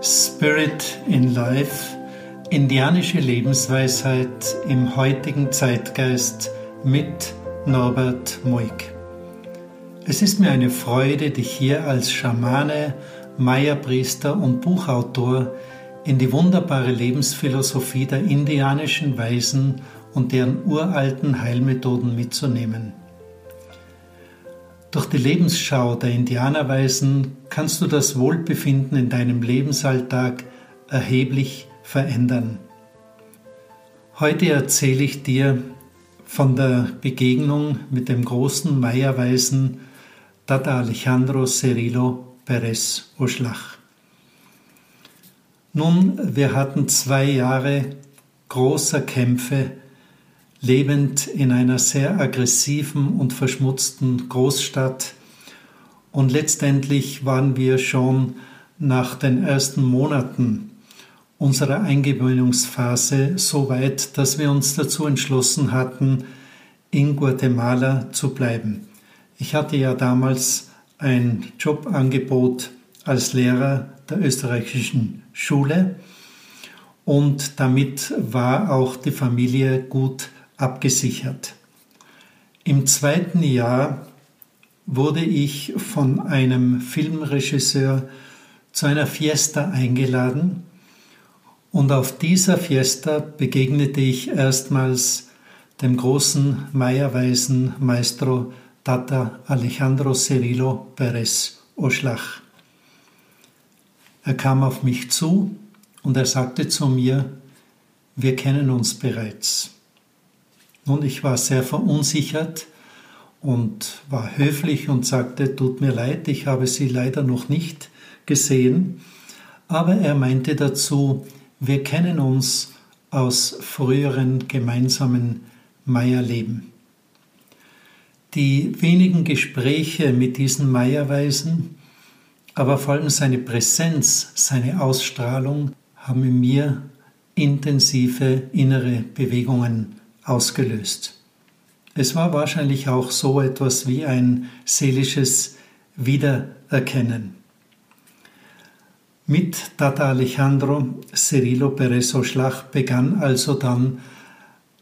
Spirit in Life, indianische Lebensweisheit im heutigen Zeitgeist mit Norbert Moik. Es ist mir eine Freude, dich hier als Schamane, Maya-Priester und Buchautor in die wunderbare Lebensphilosophie der indianischen Weisen und deren uralten Heilmethoden mitzunehmen. Durch die Lebensschau der Indianerweisen kannst du das Wohlbefinden in deinem Lebensalltag erheblich verändern. Heute erzähle ich dir von der Begegnung mit dem großen Maya-Weisen Tata Alejandro Cirilo Pérez Oxlaj. Nun, wir hatten 2 Jahre großer Kämpfe, lebend in einer sehr aggressiven und verschmutzten Großstadt, und letztendlich waren wir schon nach den ersten Monaten unserer Eingewöhnungsphase so weit, dass wir uns dazu entschlossen hatten, in Guatemala zu bleiben. Ich hatte ja damals ein Jobangebot als Lehrer der österreichischen Schule und damit war auch die Familie gut abgesichert. Im 2. Jahr wurde ich von einem Filmregisseur zu einer Fiesta eingeladen und auf dieser Fiesta begegnete ich erstmals dem großen Maya-Weisen Maestro Tata Alejandro Cirilo Pérez Oxlaj. Er kam auf mich zu und er sagte zu mir: Wir kennen uns bereits. Nun, ich war sehr verunsichert und war höflich und sagte: Tut mir leid, ich habe Sie leider noch nicht gesehen. Aber er meinte dazu: Wir kennen uns aus früheren gemeinsamen Maya-Leben. Die wenigen Gespräche mit diesen Maya-Weisen, aber vor allem seine Präsenz, seine Ausstrahlung, haben in mir intensive innere Bewegungen ausgelöst. Es war wahrscheinlich auch so etwas wie ein seelisches Wiedererkennen. Mit Tata Alejandro Cirilo Pérez Oxlaj begann also dann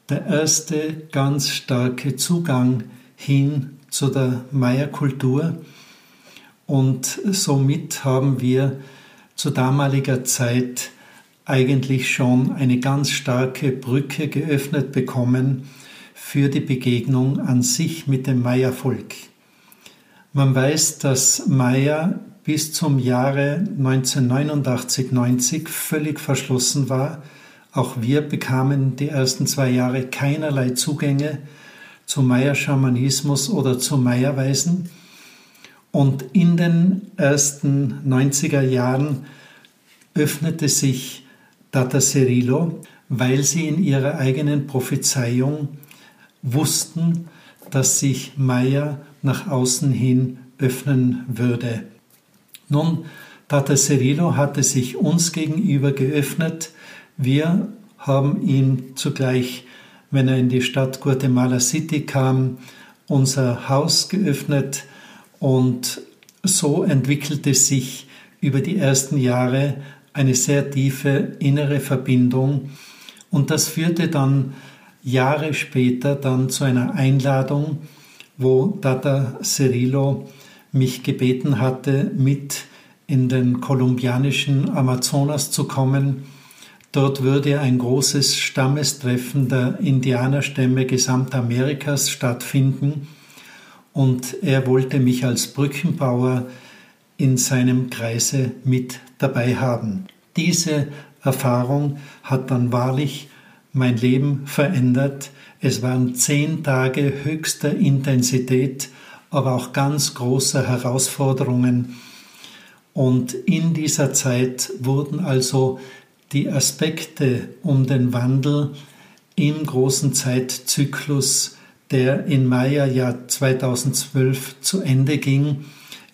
der erste ganz starke Zugang hin zu der Maya-Kultur und somit haben wir zu damaliger Zeit eigentlich schon eine ganz starke Brücke geöffnet bekommen für die Begegnung an sich mit dem Maya-Volk. Man weiß, dass Maya bis zum Jahre 1989-90 völlig verschlossen war. Auch wir bekamen die ersten 2 Jahre keinerlei Zugänge zu Maya-Schamanismus oder zu Maya-Weisen. Und in den ersten 90er Jahren öffnete sich Tata Cirilo, weil sie in ihrer eigenen Prophezeiung wussten, dass sich Maya nach außen hin öffnen würde. Nun, Tata Cirilo hatte sich uns gegenüber geöffnet. Wir haben ihm zugleich, wenn er in die Stadt Guatemala City kam, unser Haus geöffnet und so entwickelte sich über die ersten Jahre eine sehr tiefe innere Verbindung und das führte dann Jahre später dann zu einer Einladung, wo Tata Cirilo mich gebeten hatte, mit in den kolumbianischen Amazonas zu kommen. Dort würde ein großes Stammestreffen der Indianerstämme Gesamtamerikas stattfinden und er wollte mich als Brückenbauer in seinem Kreise mit dabei haben. Diese Erfahrung hat dann wahrlich mein Leben verändert. Es waren 10 Tage höchster Intensität, aber auch ganz großer Herausforderungen. Und in dieser Zeit wurden also die Aspekte um den Wandel im großen Zeitzyklus, der in Maya-Jahr 2012 zu Ende ging,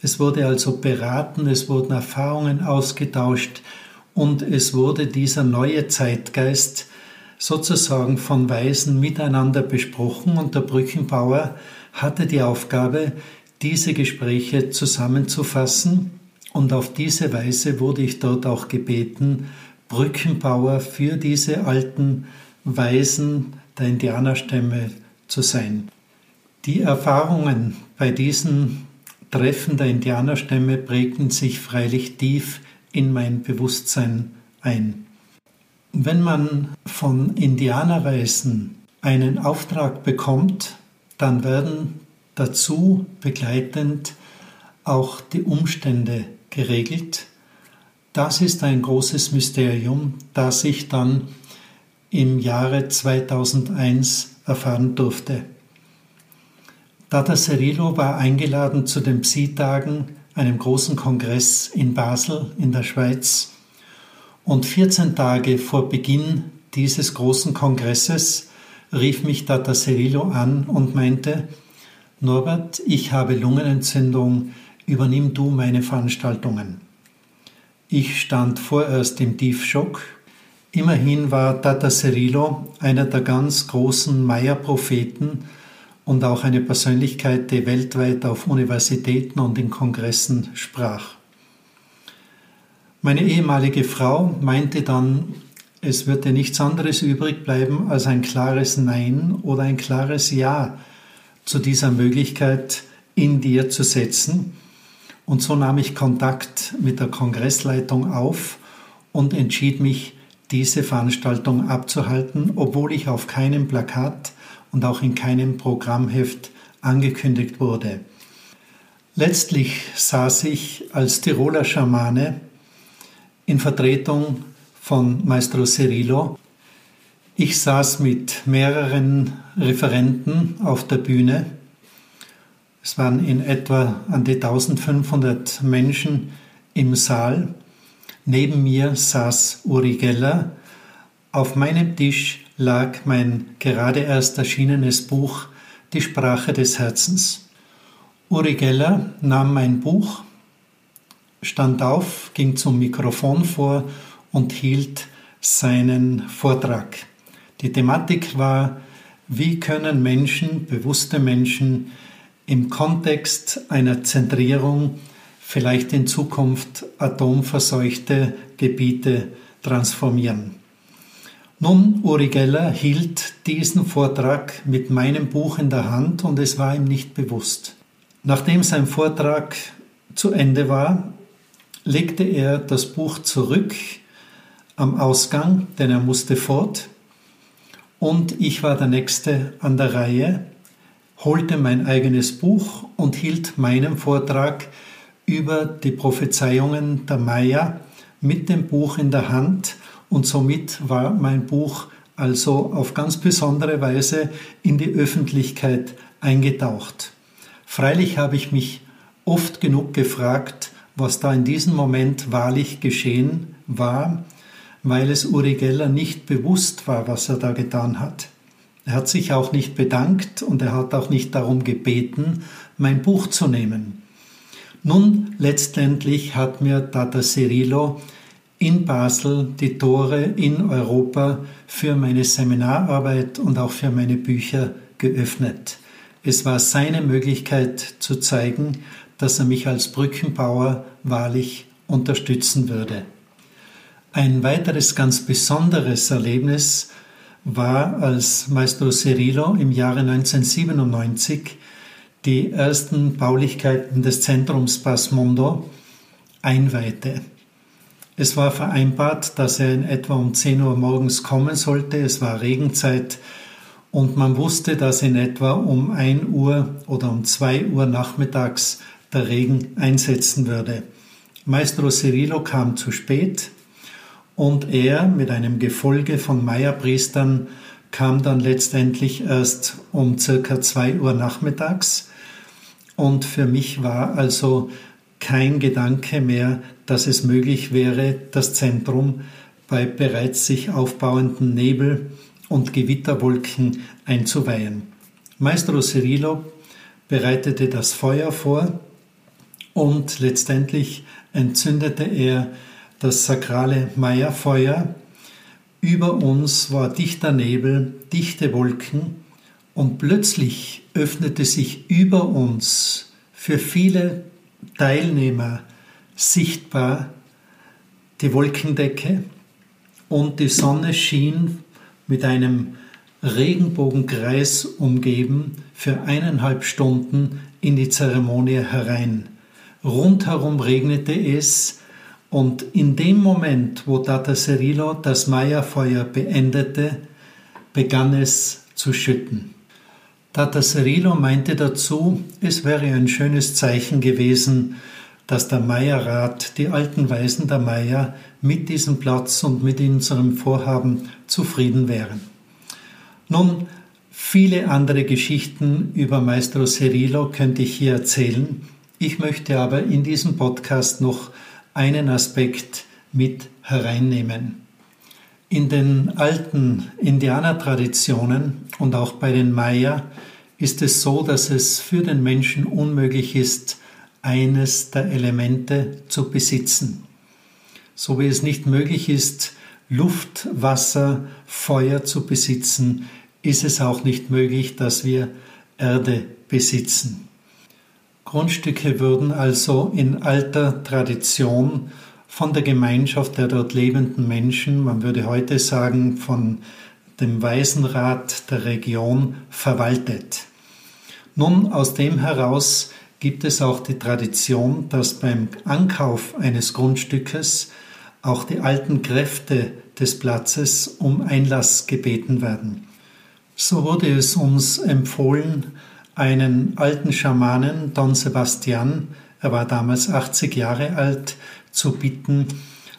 es wurde also beraten, es wurden Erfahrungen ausgetauscht und es wurde dieser neue Zeitgeist sozusagen von Weisen miteinander besprochen und der Brückenbauer hatte die Aufgabe, diese Gespräche zusammenzufassen Und auf diese Weise wurde ich dort auch gebeten, Brückenbauer für diese alten Weisen der Indianerstämme zu sein. Die Erfahrungen bei diesen Treffen der Indianerstämme prägten sich freilich tief in mein Bewusstsein ein. Wenn man von Indianerweisen einen Auftrag bekommt, dann werden dazu begleitend auch die Umstände geregelt. Das ist ein großes Mysterium, das ich dann im Jahre 2001 erfahren durfte. Tata Cirilo war eingeladen zu den Psi-Tagen, einem großen Kongress in Basel in der Schweiz. Und 14 Tage vor Beginn dieses großen Kongresses rief mich Tata Cirilo an und meinte: Norbert, ich habe Lungenentzündung, übernimm du meine Veranstaltungen. Ich stand vorerst im Tiefschock. Immerhin war Tata Cirilo einer der ganz großen Maya-Propheten und auch eine Persönlichkeit, die weltweit auf Universitäten und in Kongressen sprach. Meine ehemalige Frau meinte dann, es würde nichts anderes übrig bleiben als ein klares Nein oder ein klares Ja zu dieser Möglichkeit in dir zu setzen. Und so nahm ich Kontakt mit der Kongressleitung auf und entschied mich, diese Veranstaltung abzuhalten, obwohl ich auf keinem Plakat und auch in keinem Programmheft angekündigt wurde. Letztlich saß ich als Tiroler Schamane in Vertretung von Maestro Cirilo. Ich saß mit mehreren Referenten auf der Bühne. Es waren in etwa an die 1500 Menschen im Saal. Neben mir saß Uri Geller. Auf meinem Tisch lag mein gerade erst erschienenes Buch Die Sprache des Herzens. Uri Geller nahm mein Buch, stand auf, ging zum Mikrofon vor und hielt seinen Vortrag. Die Thematik war: Wie können Menschen, bewusste Menschen, im Kontext einer Zentrierung vielleicht in Zukunft atomverseuchte Gebiete transformieren? Nun, Uri Geller hielt diesen Vortrag mit meinem Buch in der Hand und es war ihm nicht bewusst. Nachdem sein Vortrag zu Ende war, legte er das Buch zurück am Ausgang, denn er musste fort, und ich war der Nächste an der Reihe, holte mein eigenes Buch und hielt meinen Vortrag über die Prophezeiungen der Maya mit dem Buch in der Hand, und somit war mein Buch also auf ganz besondere Weise in die Öffentlichkeit eingetaucht. Freilich habe ich mich oft genug gefragt, was da in diesem Moment wahrlich geschehen war, weil es Uri Geller nicht bewusst war, was er da getan hat. Er hat sich auch nicht bedankt und er hat auch nicht darum gebeten, mein Buch zu nehmen. Nun, letztendlich hat mir Tata Cirilo in Basel die Tore in Europa für meine Seminararbeit und auch für meine Bücher geöffnet. Es war seine Möglichkeit zu zeigen, dass er mich als Brückenbauer wahrlich unterstützen würde. Ein weiteres ganz besonderes Erlebnis war, als Maestro Cirilo im Jahre 1997 die ersten Baulichkeiten des Zentrums Bas Mundo einweihte. Es war vereinbart, dass er in etwa um 10 Uhr morgens kommen sollte. Es war Regenzeit und man wusste, dass in etwa um 1 Uhr oder um 2 Uhr nachmittags der Regen einsetzen würde. Maestro Cirilo kam zu spät und er mit einem Gefolge von Maya-Priestern kam dann letztendlich erst um circa 2 Uhr nachmittags. Und für mich war also kein Gedanke mehr, dass es möglich wäre, das Zentrum bei bereits sich aufbauenden Nebel und Gewitterwolken einzuweihen. Maestro Cirilo bereitete das Feuer vor und letztendlich entzündete er das sakrale Maya-Feuer. Über uns war dichter Nebel, dichte Wolken und plötzlich öffnete sich über uns für viele Teilnehmer sichtbar die Wolkendecke und die Sonne schien mit einem Regenbogenkreis umgeben für 1,5 Stunden in die Zeremonie herein. Rundherum regnete es und in dem Moment, wo Tata Cirilo das Maya-Feuer beendete, begann es zu schütten. Tata Cirilo meinte dazu, es wäre ein schönes Zeichen gewesen, dass der Maya-Rat, die alten Weisen der Maya, mit diesem Platz und mit unserem Vorhaben zufrieden wären. Nun, viele andere Geschichten über Maestro Cirilo könnte ich hier erzählen. Ich möchte aber in diesem Podcast noch einen Aspekt mit hereinnehmen. In den alten Indianertraditionen und auch bei den Maya ist es so, dass es für den Menschen unmöglich ist, eines der Elemente zu besitzen. So wie es nicht möglich ist, Luft, Wasser, Feuer zu besitzen, ist es auch nicht möglich, dass wir Erde besitzen. Grundstücke würden also in alter Tradition von der Gemeinschaft der dort lebenden Menschen, man würde heute sagen von dem Waisenrat der Region, verwaltet. Nun, aus dem heraus gibt es auch die Tradition, dass beim Ankauf eines Grundstückes auch die alten Kräfte des Platzes um Einlass gebeten werden. So wurde es uns empfohlen, einen alten Schamanen, Don Sebastian, er war damals 80 Jahre alt, zu bitten,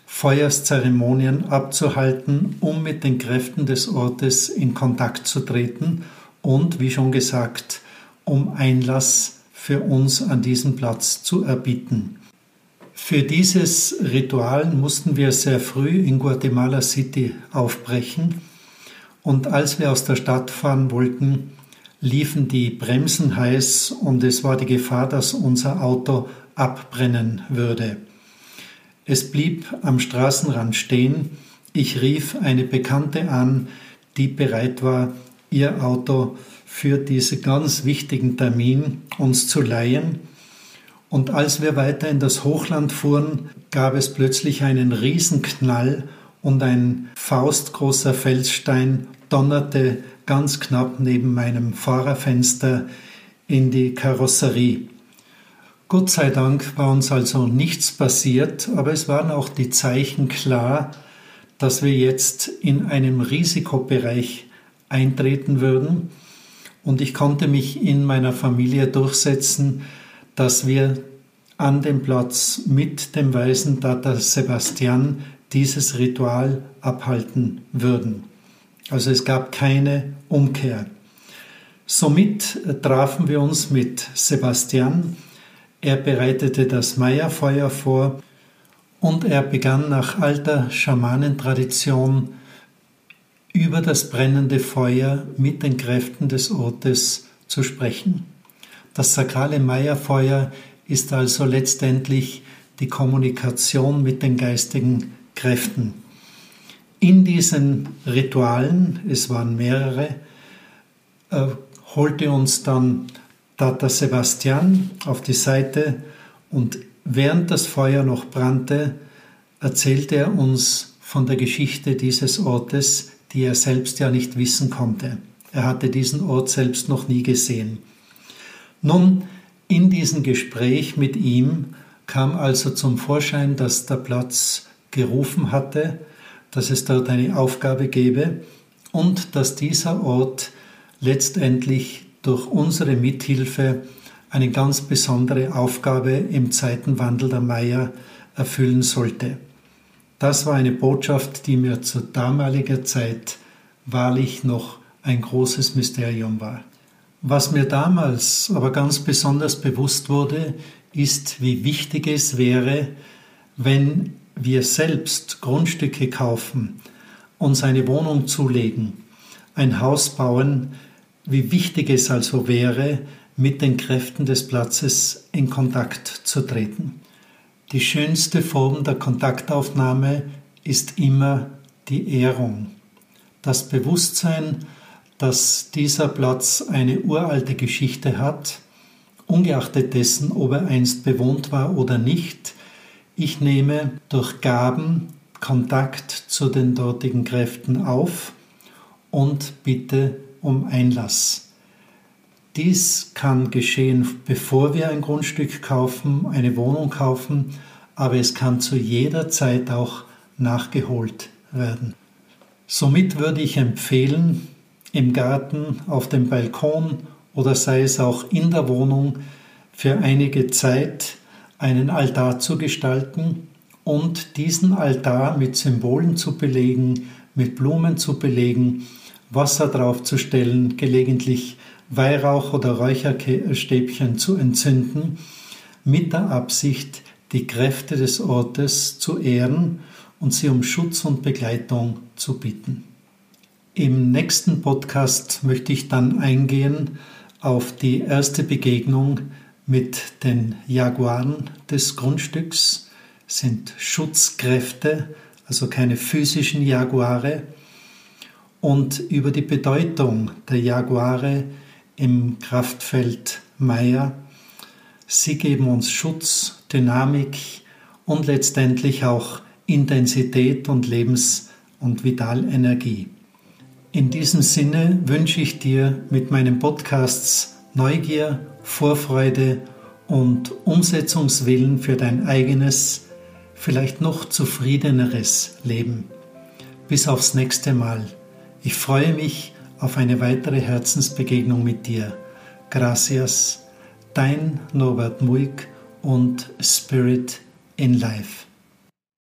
Feuerszeremonien abzuhalten, um mit den Kräften des Ortes in Kontakt zu treten und, wie schon gesagt, um Einlass für uns an diesen Platz zu erbitten. Für dieses Ritual mussten wir sehr früh in Guatemala City aufbrechen und als wir aus der Stadt fahren wollten, liefen die Bremsen heiß und es war die Gefahr, dass unser Auto abbrennen würde. Es blieb am Straßenrand stehen. Ich rief eine Bekannte an, die bereit war, ihr Auto für diesen ganz wichtigen Termin uns zu leihen. Und als wir weiter in das Hochland fuhren, gab es plötzlich einen Riesenknall und ein faustgroßer Felsstein donnerte ganz knapp neben meinem Fahrerfenster in die Karosserie. Gott sei Dank war uns also nichts passiert, aber es waren auch die Zeichen klar, dass wir jetzt in einem Risikobereich eintreten würden und ich konnte mich in meiner Familie durchsetzen, dass wir an dem Platz mit dem weisen Tata Sebastian dieses Ritual abhalten würden. Also es gab keine Umkehr. Somit trafen wir uns mit Sebastian. Er bereitete das Maya-Feuer vor und er begann nach alter Schamanentradition über das brennende Feuer mit den Kräften des Ortes zu sprechen. Das sakrale Maya-Feuer ist also letztendlich die Kommunikation mit den geistigen Kräften. In diesen Ritualen, es waren mehrere, holte uns dann Tata Sebastian auf die Seite und während das Feuer noch brannte, erzählte er uns von der Geschichte dieses Ortes, die er selbst ja nicht wissen konnte. Er hatte diesen Ort selbst noch nie gesehen. Nun, in diesem Gespräch mit ihm kam also zum Vorschein, dass der Platz gerufen hatte, dass es dort eine Aufgabe gäbe und dass dieser Ort letztendlich durch unsere Mithilfe eine ganz besondere Aufgabe im Zeitenwandel der Maya erfüllen sollte. Das war eine Botschaft, die mir zu damaliger Zeit wahrlich noch ein großes Mysterium war. Was mir damals aber ganz besonders bewusst wurde, ist, wie wichtig es wäre, wenn wir selbst Grundstücke kaufen, uns eine Wohnung zulegen, ein Haus bauen, wie wichtig es also wäre, mit den Kräften des Platzes in Kontakt zu treten. Die schönste Form der Kontaktaufnahme ist immer die Ehrung. Das Bewusstsein, dass dieser Platz eine uralte Geschichte hat, ungeachtet dessen, ob er einst bewohnt war oder nicht, Ich nehme durch Gaben Kontakt zu den dortigen Kräften auf und bitte um Einlass. Dies kann geschehen, bevor wir ein Grundstück kaufen, eine Wohnung kaufen, aber es kann zu jeder Zeit auch nachgeholt werden. Somit würde ich empfehlen, im Garten, auf dem Balkon oder sei es auch in der Wohnung für einige Zeit einen Altar zu gestalten und diesen Altar mit Symbolen zu belegen, mit Blumen zu belegen, Wasser draufzustellen, gelegentlich Weihrauch oder Räucherstäbchen zu entzünden, mit der Absicht, die Kräfte des Ortes zu ehren und sie um Schutz und Begleitung zu bitten. Im nächsten Podcast möchte ich dann eingehen auf die erste Begegnung mit den Jaguaren des Grundstücks. Das sind Schutzkräfte, also keine physischen Jaguare, und über die Bedeutung der Jaguare im Kraftfeld Meier. Sie geben uns Schutz, Dynamik und letztendlich auch Intensität und Lebens- und Vitalenergie. In diesem Sinne wünsche ich dir mit meinen Podcasts Neugier, Vorfreude und Umsetzungswillen für dein eigenes, vielleicht noch zufriedeneres Leben. Bis aufs nächste Mal. Ich freue mich auf eine weitere Herzensbegegnung mit dir. Gracias, dein Norbert Moik und Spirit in Life.